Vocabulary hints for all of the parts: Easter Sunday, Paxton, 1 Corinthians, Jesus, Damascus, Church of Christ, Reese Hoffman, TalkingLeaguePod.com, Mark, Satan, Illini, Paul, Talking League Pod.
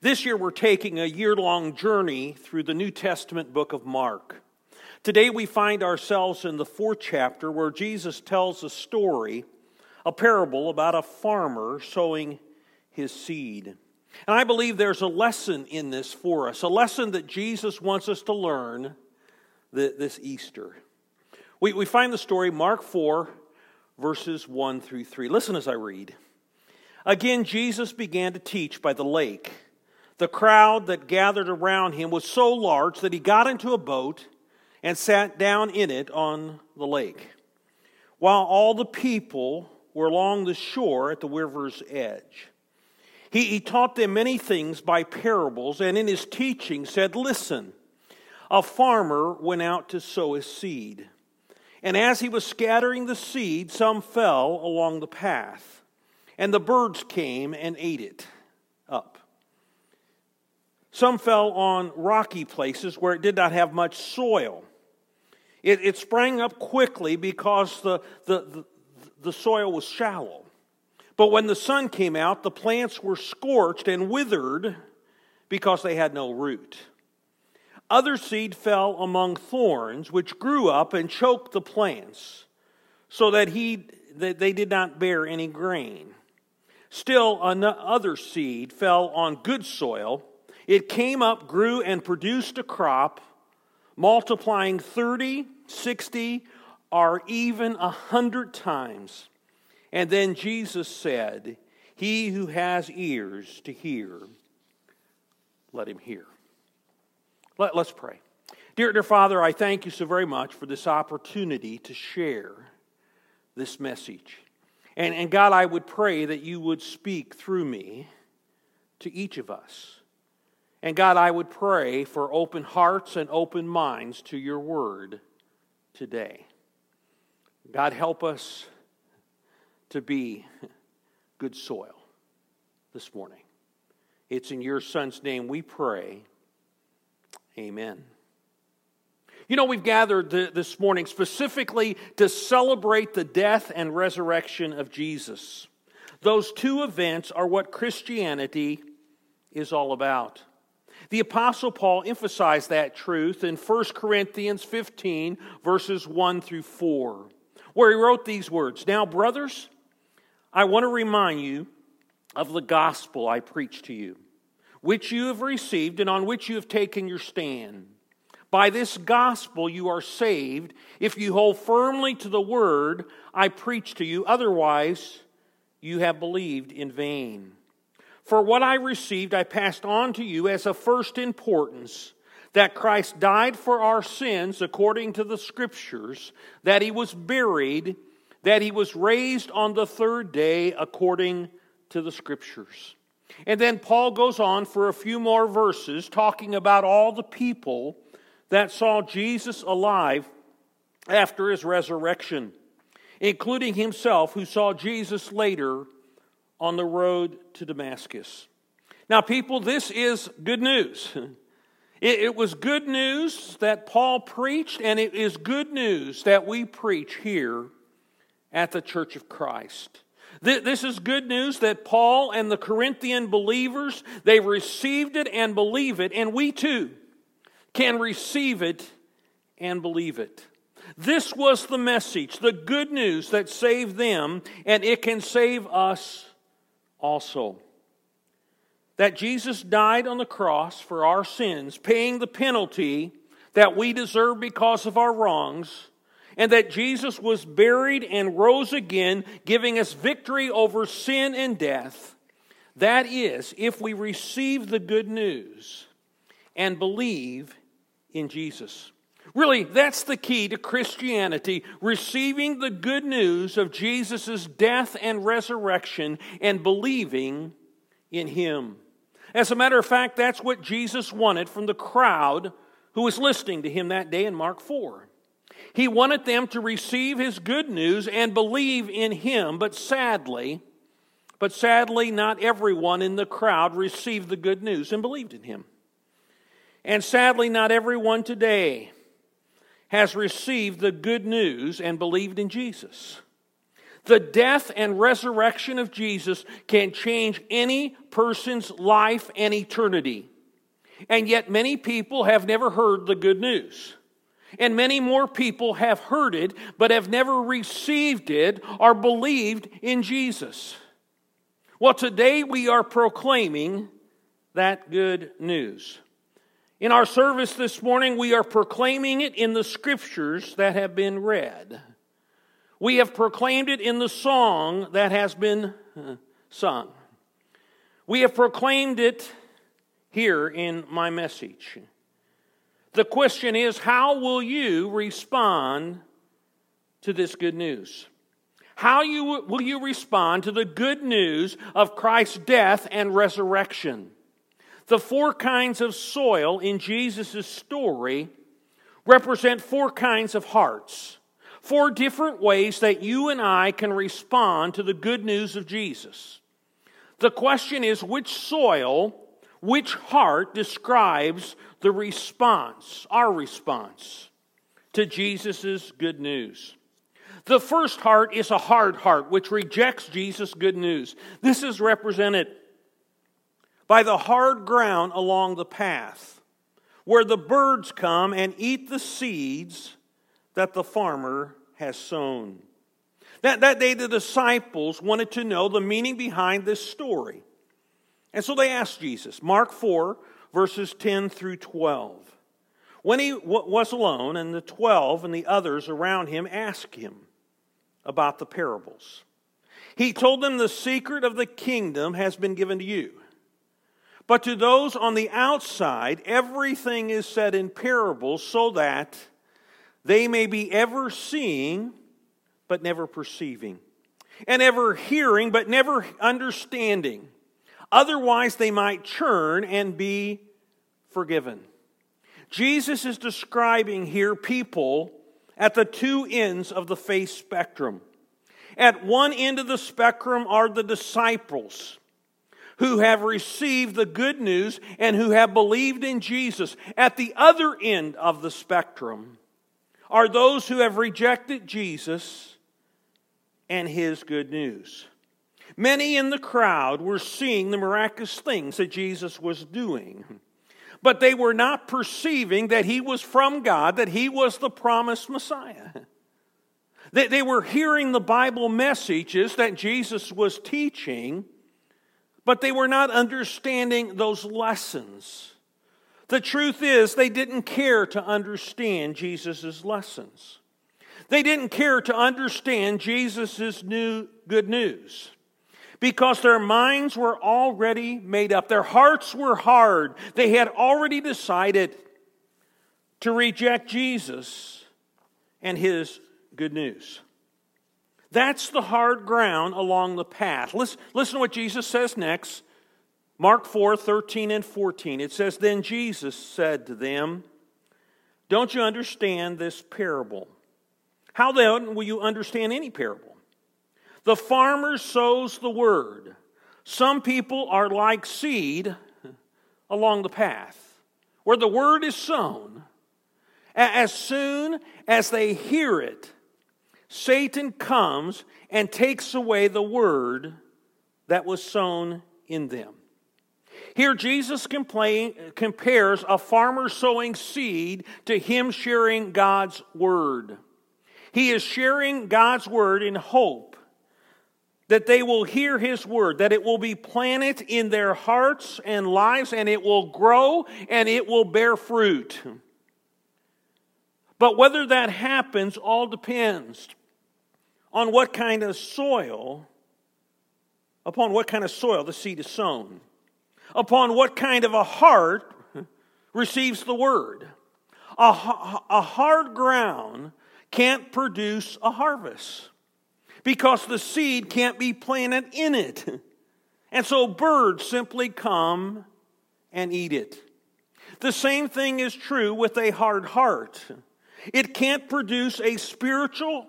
This year we're taking a year-long journey through the New Testament book of Mark. Today we find ourselves in the 4th chapter where Jesus tells a story, a parable about a farmer sowing his seed. And I believe there's a lesson in this for us, a lesson that Jesus wants us to learn this Easter. We find the story, Mark 4, verses 1 through 3. Listen as I read. Again, Jesus began to teach by the lake. The crowd that gathered around him was so large that he got into a boat and sat down in it on the lake, while all the people were along the shore at the river's edge. He taught them many things by parables, and in his teaching said, "Listen, a farmer went out to sow his seed. And as he was scattering the seed, some fell along the path, and the birds came and ate it up. Some fell on rocky places where it did not have much soil. It sprang up quickly because the soil was shallow. But when the sun came out, the plants were scorched and withered because they had no root. Other seed fell among thorns, which grew up and choked the plants, so that they did not bear any grain. Still another seed fell on good soil. It came up, grew, and produced a crop, multiplying 30, 60, or even 100 times. And then Jesus said, "He who has ears to hear, let him hear." Let's pray. Dear Father, I thank you so very much for this opportunity to share this message. And God, I would pray that you would speak through me to each of us. And God, I would pray for open hearts and open minds to your word today. God, help us to be good soil this morning. It's in your Son's name we pray. Amen. You know, we've gathered this morning specifically to celebrate the death and resurrection of Jesus. Those two events are what Christianity is all about. The Apostle Paul emphasized that truth in 1 Corinthians 15, verses 1 through 4, where he wrote these words, "Now, brothers, I want to remind you of the gospel I preached to you, which you have received and on which you have taken your stand. By this gospel you are saved, if you hold firmly to the word I preached to you, otherwise you have believed in vain. For what I received I passed on to you as of first importance, that Christ died for our sins according to the Scriptures, that he was buried, that he was raised on the third day according to the Scriptures." And then Paul goes on for a few more verses talking about all the people that saw Jesus alive after his resurrection, including himself, who saw Jesus later on the road to Damascus. Now, people, this is good news. It was good news that Paul preached, and it is good news that we preach here at the Church of Christ. This is good news that Paul and the Corinthian believers, they received it and believe it, and we too can receive it and believe it. This was the message, the good news that saved them, and it can save us also. That Jesus died on the cross for our sins, paying the penalty that we deserve because of our wrongs, and that Jesus was buried and rose again, giving us victory over sin and death. That is, if we receive the good news and believe in Jesus. Really, that's the key to Christianity, receiving the good news of Jesus' death and resurrection and believing in him. As a matter of fact, that's what Jesus wanted from the crowd who was listening to him that day in Mark 4. He wanted them to receive his good news and believe in him, but sadly, not everyone in the crowd received the good news and believed in him. And sadly, not everyone today has received the good news and believed in Jesus. The death and resurrection of Jesus can change any person's life and eternity. And yet many people have never heard the good news. And many more people have heard it, but have never received it or believed in Jesus. Well, today we are proclaiming that good news. In our service this morning, we are proclaiming it in the scriptures that have been read. We have proclaimed it in the song that has been sung. We have proclaimed it here in my message. The question is, how will you respond to this good news? Will you respond to the good news of Christ's death and resurrection? The four kinds of soil in Jesus' story represent four kinds of hearts. Four different ways that you and I can respond to the good news of Jesus. The question is, which soil, which heart describes the response, our response, to Jesus' good news? The first heart is a hard heart, which rejects Jesus' good news. This is represented by the hard ground along the path, where the birds come and eat the seeds that the farmer has sown. That day the disciples wanted to know the meaning behind this story. And so they asked Jesus, Mark 4, verses 10 through 12. When he was alone, and the 12 and the others around him asked him about the parables. He told them, the secret of the kingdom has been given to you. But to those on the outside, everything is said in parables, so that they may be ever seeing, but never perceiving, and ever hearing, but never understanding. Otherwise, they might churn and be forgiven. Jesus is describing here people at the two ends of the faith spectrum. At one end of the spectrum are the disciples who have received the good news and who have believed in Jesus. At the other end of the spectrum are those who have rejected Jesus and his good news. Many in the crowd were seeing the miraculous things that Jesus was doing, but they were not perceiving that he was from God, that he was the promised Messiah. They were hearing the Bible messages that Jesus was teaching, but they were not understanding those lessons. The truth is, they didn't care to understand Jesus' lessons. They didn't care to understand Jesus' new good news, because their minds were already made up. Their hearts were hard. They had already decided to reject Jesus and his good news. That's the hard ground along the path. Listen to what Jesus says next. Mark 4, 13 and 14. It says, Then Jesus said to them, Don't you understand this parable? How then will you understand any parable? The farmer sows the word. Some people are like seed along the path, where the word is sown. As soon as they hear it, Satan comes and takes away the word that was sown in them. Here Jesus compares a farmer sowing seed to him sharing God's word. He is sharing God's word in hope that they will hear his word, that it will be planted in their hearts and lives, and it will grow and it will bear fruit. But whether that happens all depends on upon what kind of soil the seed is sown, upon what kind of a heart receives the word. A hard ground can't produce a harvest, because the seed can't be planted in it. And so birds simply come and eat it. The same thing is true with a hard heart. It can't produce a spiritual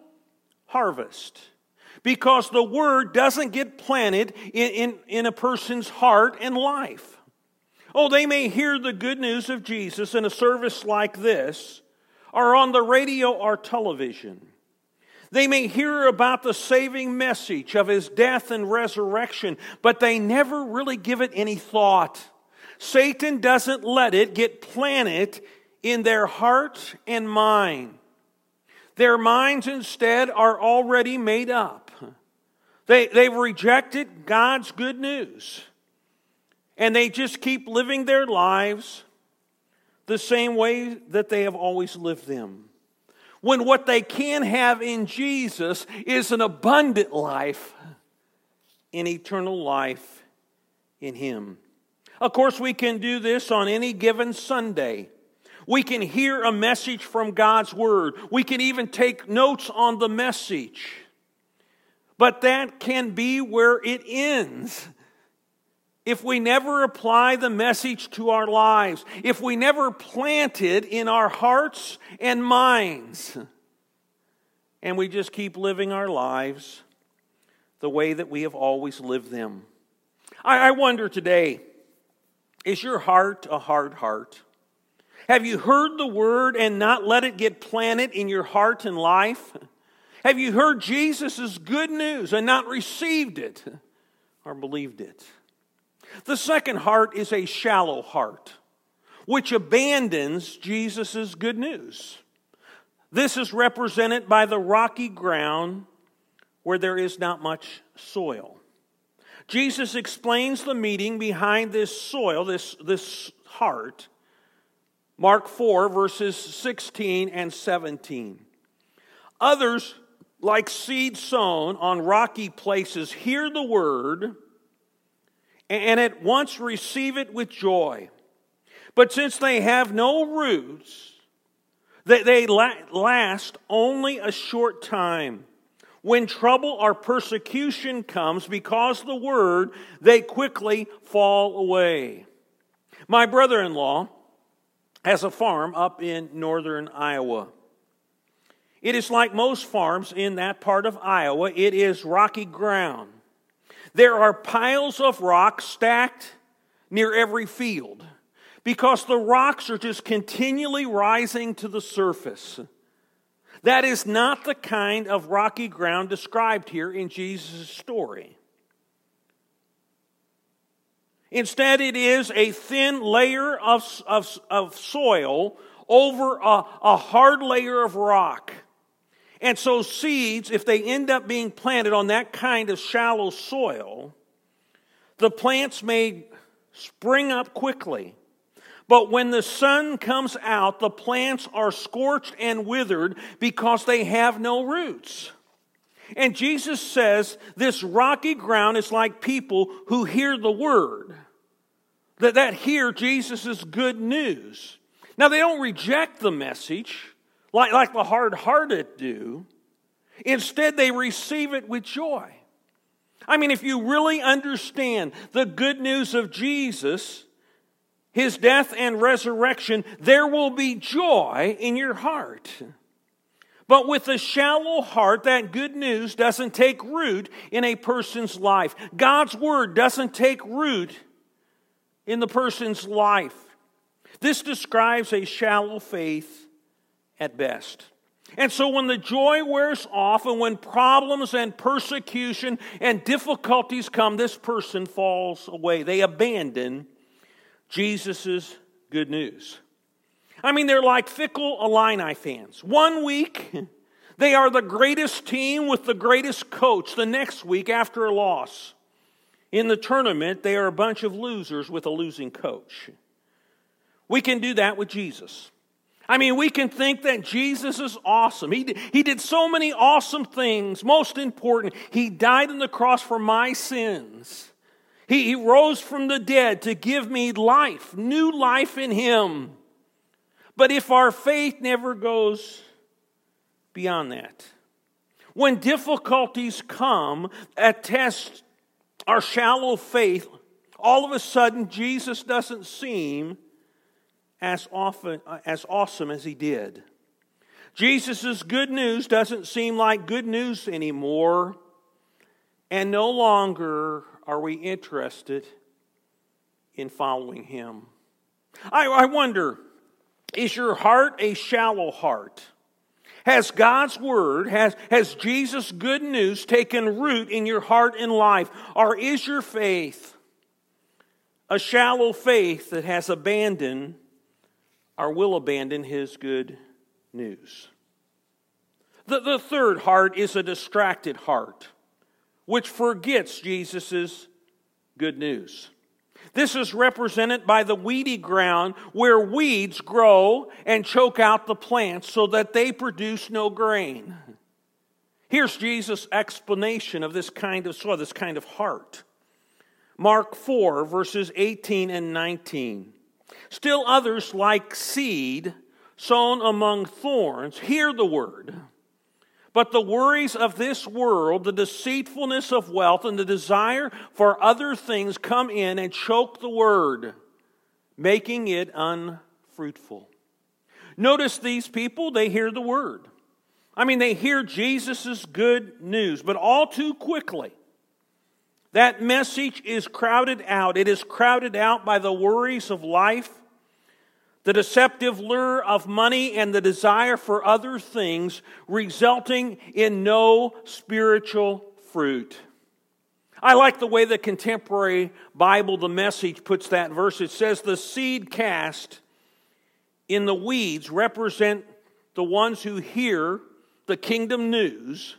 harvest, because the word doesn't get planted in a person's heart and life. Oh, they may hear the good news of Jesus in a service like this, or on the radio or television. They may hear about the saving message of his death and resurrection, but they never really give it any thought. Satan doesn't let it get planted in their heart and mind. Their minds instead are already made up. They've rejected God's good news. And they just keep living their lives the same way that they have always lived them. When what they can have in Jesus is an abundant life, an eternal life in Him. Of course, we can do this on any given Sunday. We can hear a message from God's Word. We can even take notes on the message. But that can be where it ends. If we never apply the message to our lives, if we never plant it in our hearts and minds, and we just keep living our lives the way that we have always lived them. I wonder today, is your heart a hard heart? Have you heard the word and not let it get planted in your heart and life? Have you heard Jesus' good news and not received it or believed it? The second heart is a shallow heart, which abandons Jesus' good news. This is represented by the rocky ground where there is not much soil. Jesus explains the meaning behind this soil, this heart, Mark 4, verses 16 and 17. Others, like seed sown on rocky places, hear the word and at once receive it with joy. But since they have no roots, they last only a short time. When trouble or persecution comes because of the word, they quickly fall away. My brother-in-law has a farm up in northern Iowa. It is like most farms in that part of Iowa. It is rocky ground. There are piles of rocks stacked near every field because the rocks are just continually rising to the surface. That is not the kind of rocky ground described here in Jesus' story. Instead, it is a thin layer of soil over a hard layer of rock. And so seeds, if they end up being planted on that kind of shallow soil, the plants may spring up quickly. But when the sun comes out, the plants are scorched and withered because they have no roots. And Jesus says this rocky ground is like people who hear the word, that hear Jesus' good news. Now, they don't reject the message like the hard-hearted do. Instead, they receive it with joy. I mean, if you really understand the good news of Jesus, His death and resurrection, there will be joy in your heart. But with a shallow heart, that good news doesn't take root in a person's life. God's word doesn't take root in the person's life. This describes a shallow faith at best. And so when the joy wears off and when problems and persecution and difficulties come, this person falls away. They abandon Jesus' good news. I mean, they're like fickle Illini fans. One week, they are the greatest team with the greatest coach. The next week, after a loss in the tournament, they are a bunch of losers with a losing coach. We can do that with Jesus. I mean, we can think that Jesus is awesome. He did so many awesome things. Most important, He died on the cross for my sins. He rose from the dead to give me life, new life in Him. But if our faith never goes beyond that, when difficulties come that test our shallow faith, all of a sudden Jesus doesn't seem as awesome as He did. Jesus' good news doesn't seem like good news anymore, and no longer are we interested in following Him. I wonder, is your heart a shallow heart? Has God's word, has Jesus' good news taken root in your heart and life? Or is your faith a shallow faith that has abandoned or will abandon his good news? The third heart is a distracted heart, which forgets Jesus' good news. This is represented by the weedy ground where weeds grow and choke out the plants so that they produce no grain. Here's Jesus' explanation of this kind of soil, this kind of heart. Mark 4, verses 18 and 19. Still others, like seed sown among thorns, hear the word. But the worries of this world, the deceitfulness of wealth, and the desire for other things come in and choke the word, making it unfruitful. Notice these people, they hear the word. I mean, they hear Jesus' good news, but all too quickly, that message is crowded out. It is crowded out by the worries of life, the deceptive lure of money, and the desire for other things, resulting in no spiritual fruit. I like the way the contemporary Bible, The Message, puts that verse. It says, the seed cast in the weeds represent the ones who hear the kingdom news,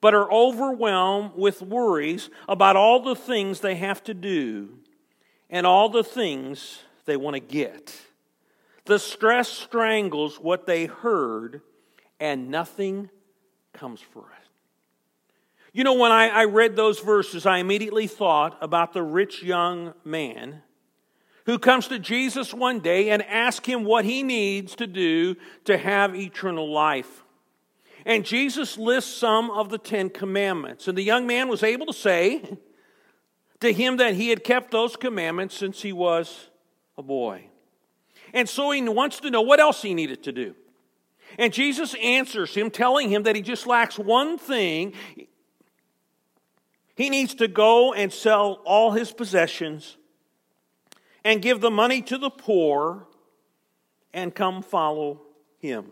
but are overwhelmed with worries about all the things they have to do and all the things they want to get. The stress strangles what they heard, and nothing comes for it. You know, when I read those verses, I immediately thought about the rich young man who comes to Jesus one day and asks him what he needs to do to have eternal life. And Jesus lists some of the 10 Commandments. And the young man was able to say to him that he had kept those commandments since he was a boy. And so he wants to know what else he needed to do. And Jesus answers him, telling him that he just lacks one thing. He needs to go and sell all his possessions and give the money to the poor and come follow him.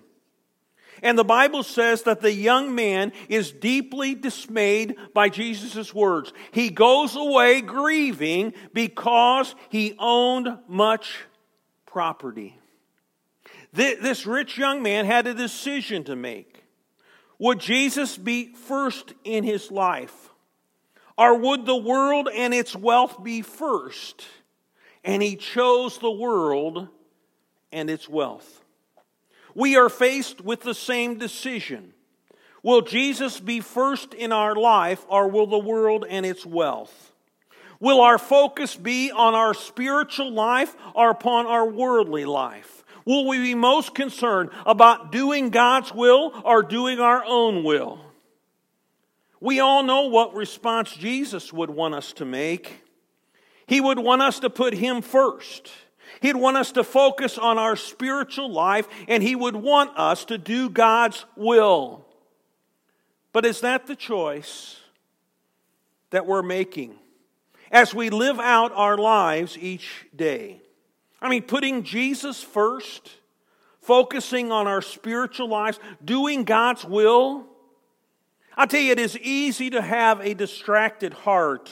And the Bible says that the young man is deeply dismayed by Jesus' words. He goes away grieving because he owned much property. This rich young man had a decision to make. Would Jesus be first in his life? Or would the world and its wealth be first? And he chose the world and its wealth. We are faced with the same decision. Will Jesus be first in our life, or will the world and its wealth? Will our focus be on our spiritual life or upon our worldly life? Will we be most concerned about doing God's will or doing our own will? We all know what response Jesus would want us to make. He would want us to put him first. He'd want us to focus on our spiritual life, and he would want us to do God's will. But is that the choice that we're making as we live out our lives each day? I mean, putting Jesus first, focusing on our spiritual lives, doing God's will. I tell you, it is easy to have a distracted heart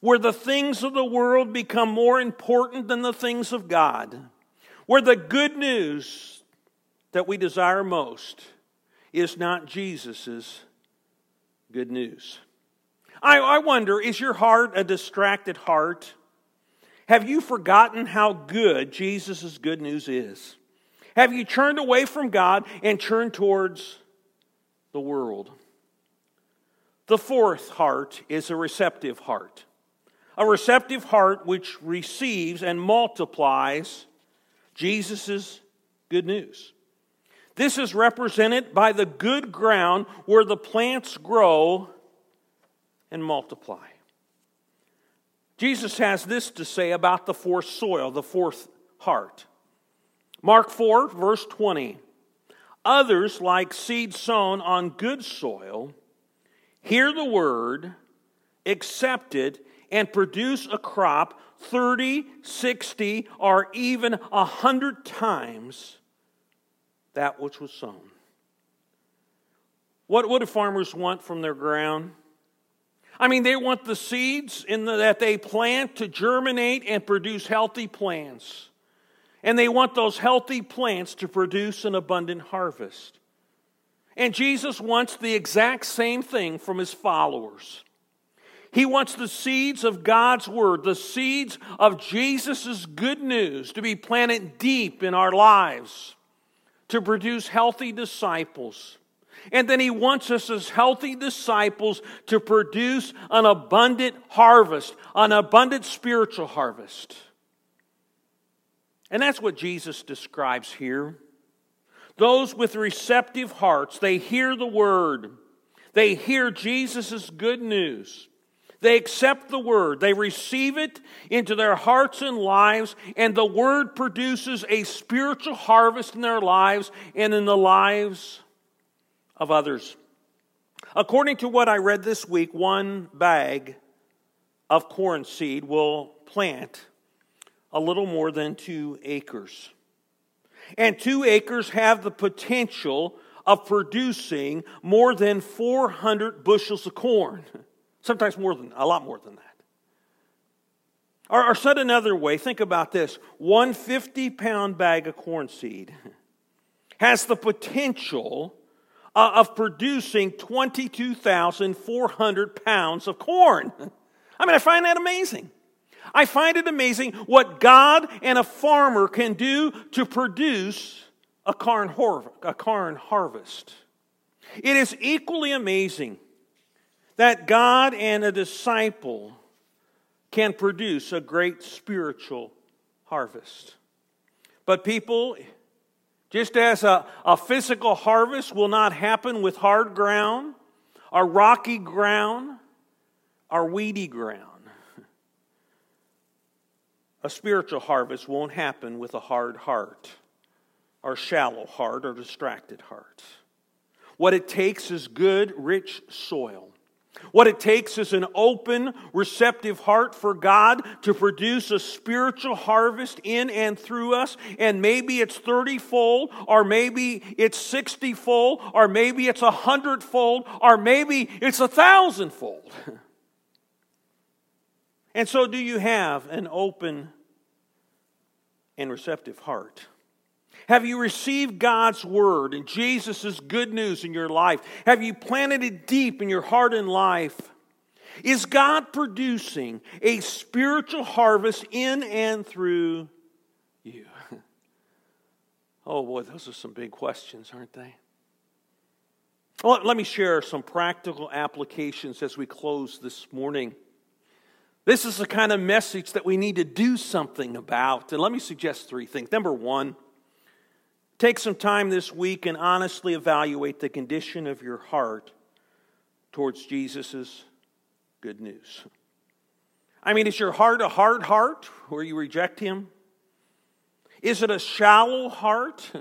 where the things of the world become more important than the things of God, where the good news that we desire most is not Jesus' good news. I wonder, is your heart a distracted heart? Have you forgotten how good Jesus' good news is? Have you turned away from God and turned towards the world? The fourth heart is a receptive heart. A receptive heart which receives and multiplies Jesus' good news. This is represented by the good ground where the plants grow and multiply. Jesus has this to say about the fourth soil, the fourth heart. Mark 4, verse 20. Others, like seed sown on good soil, hear the word, accept it, and produce a crop 30, 60, or even 100 times that which was sown. What do farmers want from their ground? I mean, they want the seeds that they plant to germinate and produce healthy plants. And they want those healthy plants to produce an abundant harvest. And Jesus wants the exact same thing from his followers. He wants the seeds of God's Word, the seeds of Jesus' good news to be planted deep in our lives to produce healthy disciples. And then he wants us as healthy disciples to produce an abundant harvest, an abundant spiritual harvest. And that's what Jesus describes here. Those with receptive hearts, they hear the Word. They hear Jesus' good news. They accept the Word. They receive it into their hearts and lives, and the Word produces a spiritual harvest in their lives and in the lives of others. According to what I read this week, one bag of corn seed will plant a little more than 2 acres. And 2 acres have the potential of producing more than 400 bushels of corn. Sometimes a lot more than that. Or said another way, think about this. One 50-pound bag of corn seed has the potential of producing 22,400 pounds of corn. I mean, I find that amazing. I find it amazing what God and a farmer can do to produce a corn harvest. It is equally amazing that God and a disciple can produce a great spiritual harvest. But people, just as a physical harvest will not happen with hard ground, or rocky ground, or weedy ground, a spiritual harvest won't happen with a hard heart, or shallow heart, or distracted heart. What it takes is good, rich soil. What it takes is an open, receptive heart for God to produce a spiritual harvest in and through us. And maybe it's 30-fold, or maybe it's 60-fold, or maybe it's 100-fold, or maybe it's 1,000-fold. And so do you have an open and receptive heart? Have you received God's Word and Jesus' good news in your life? Have you planted it deep in your heart and life? Is God producing a spiritual harvest in and through you? Oh boy, those are some big questions, aren't they? Well, let me share some practical applications as we close this morning. This is the kind of message that we need to do something about. And let me suggest 3 things. Number 1, take some time this week and honestly evaluate the condition of your heart towards Jesus' good news. I mean, is your heart a hard heart where you reject Him? Is it a shallow heart?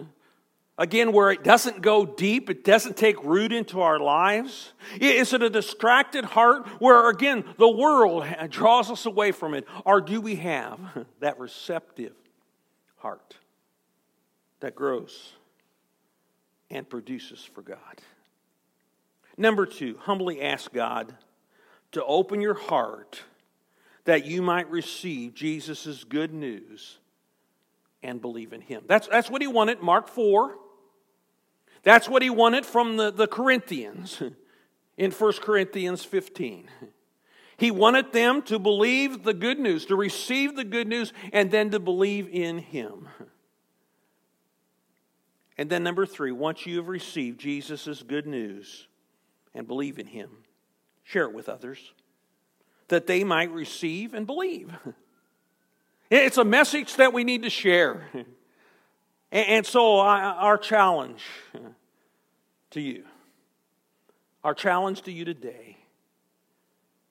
Again, where it doesn't go deep, it doesn't take root into our lives? Is it a distracted heart where, again, the world draws us away from it? Or do we have that receptive heart that grows and produces for God? Number 2, humbly ask God to open your heart that you might receive Jesus' good news and believe in Him. That's what He wanted, Mark 4. That's what He wanted from the Corinthians in 1 Corinthians 15. He wanted them to believe the good news, to receive the good news, and then to believe in Him. And then number 3, once you have received Jesus' good news and believe in Him, share it with others that they might receive and believe. It's a message that we need to share. And so our challenge to you, our challenge to you today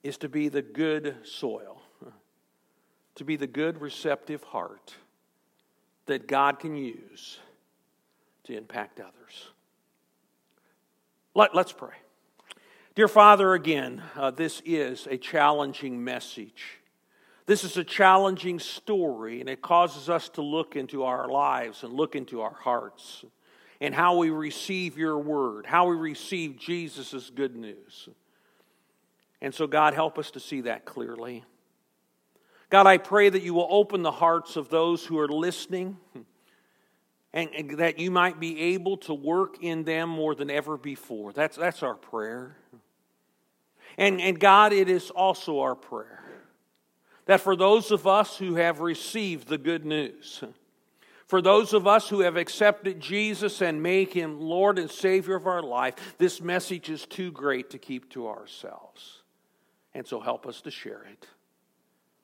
is to be the good soil, to be the good receptive heart that God can use to impact others. Let's pray. Dear Father, again, this is a challenging message. This is a challenging story, and it causes us to look into our lives and look into our hearts. and how we receive your word, how we receive Jesus' good news. And so, God, help us to see that clearly. God, I pray that you will open the hearts of those who are listening, and that you might be able to work in them more than ever before. That's our prayer. And God, it is also our prayer that for those of us who have received the good news, for those of us who have accepted Jesus and made him Lord and Savior of our life, this message is too great to keep to ourselves. And so help us to share it.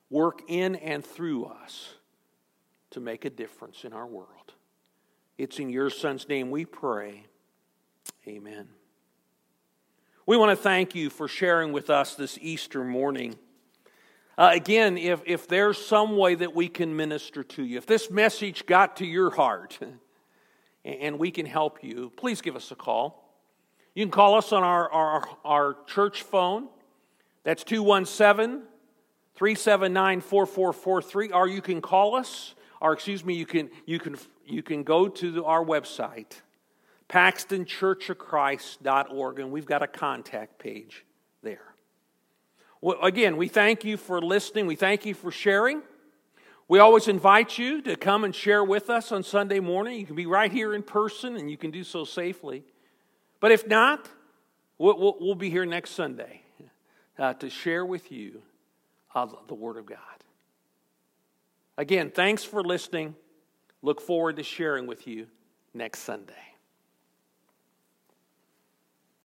Work in and through us to make a difference in our world. It's in your Son's name we pray. Amen. We want to thank you for sharing with us this Easter morning. Again, if there's some way that we can minister to you, if this message got to your heart and we can help you, please give us a call. You can call us on our church phone. That's 217-379-4443. Or you can call us, or you can go to our website, paxton church of christ.org, and we've got a contact page there. Well, again, we thank you for listening. We thank you for sharing. We always invite you to come and share with us on Sunday morning. You can be right here in person, and you can do so safely. But if not, we'll be here next Sunday to share with you the Word of God. Again, thanks for listening. Look forward to sharing with you next Sunday.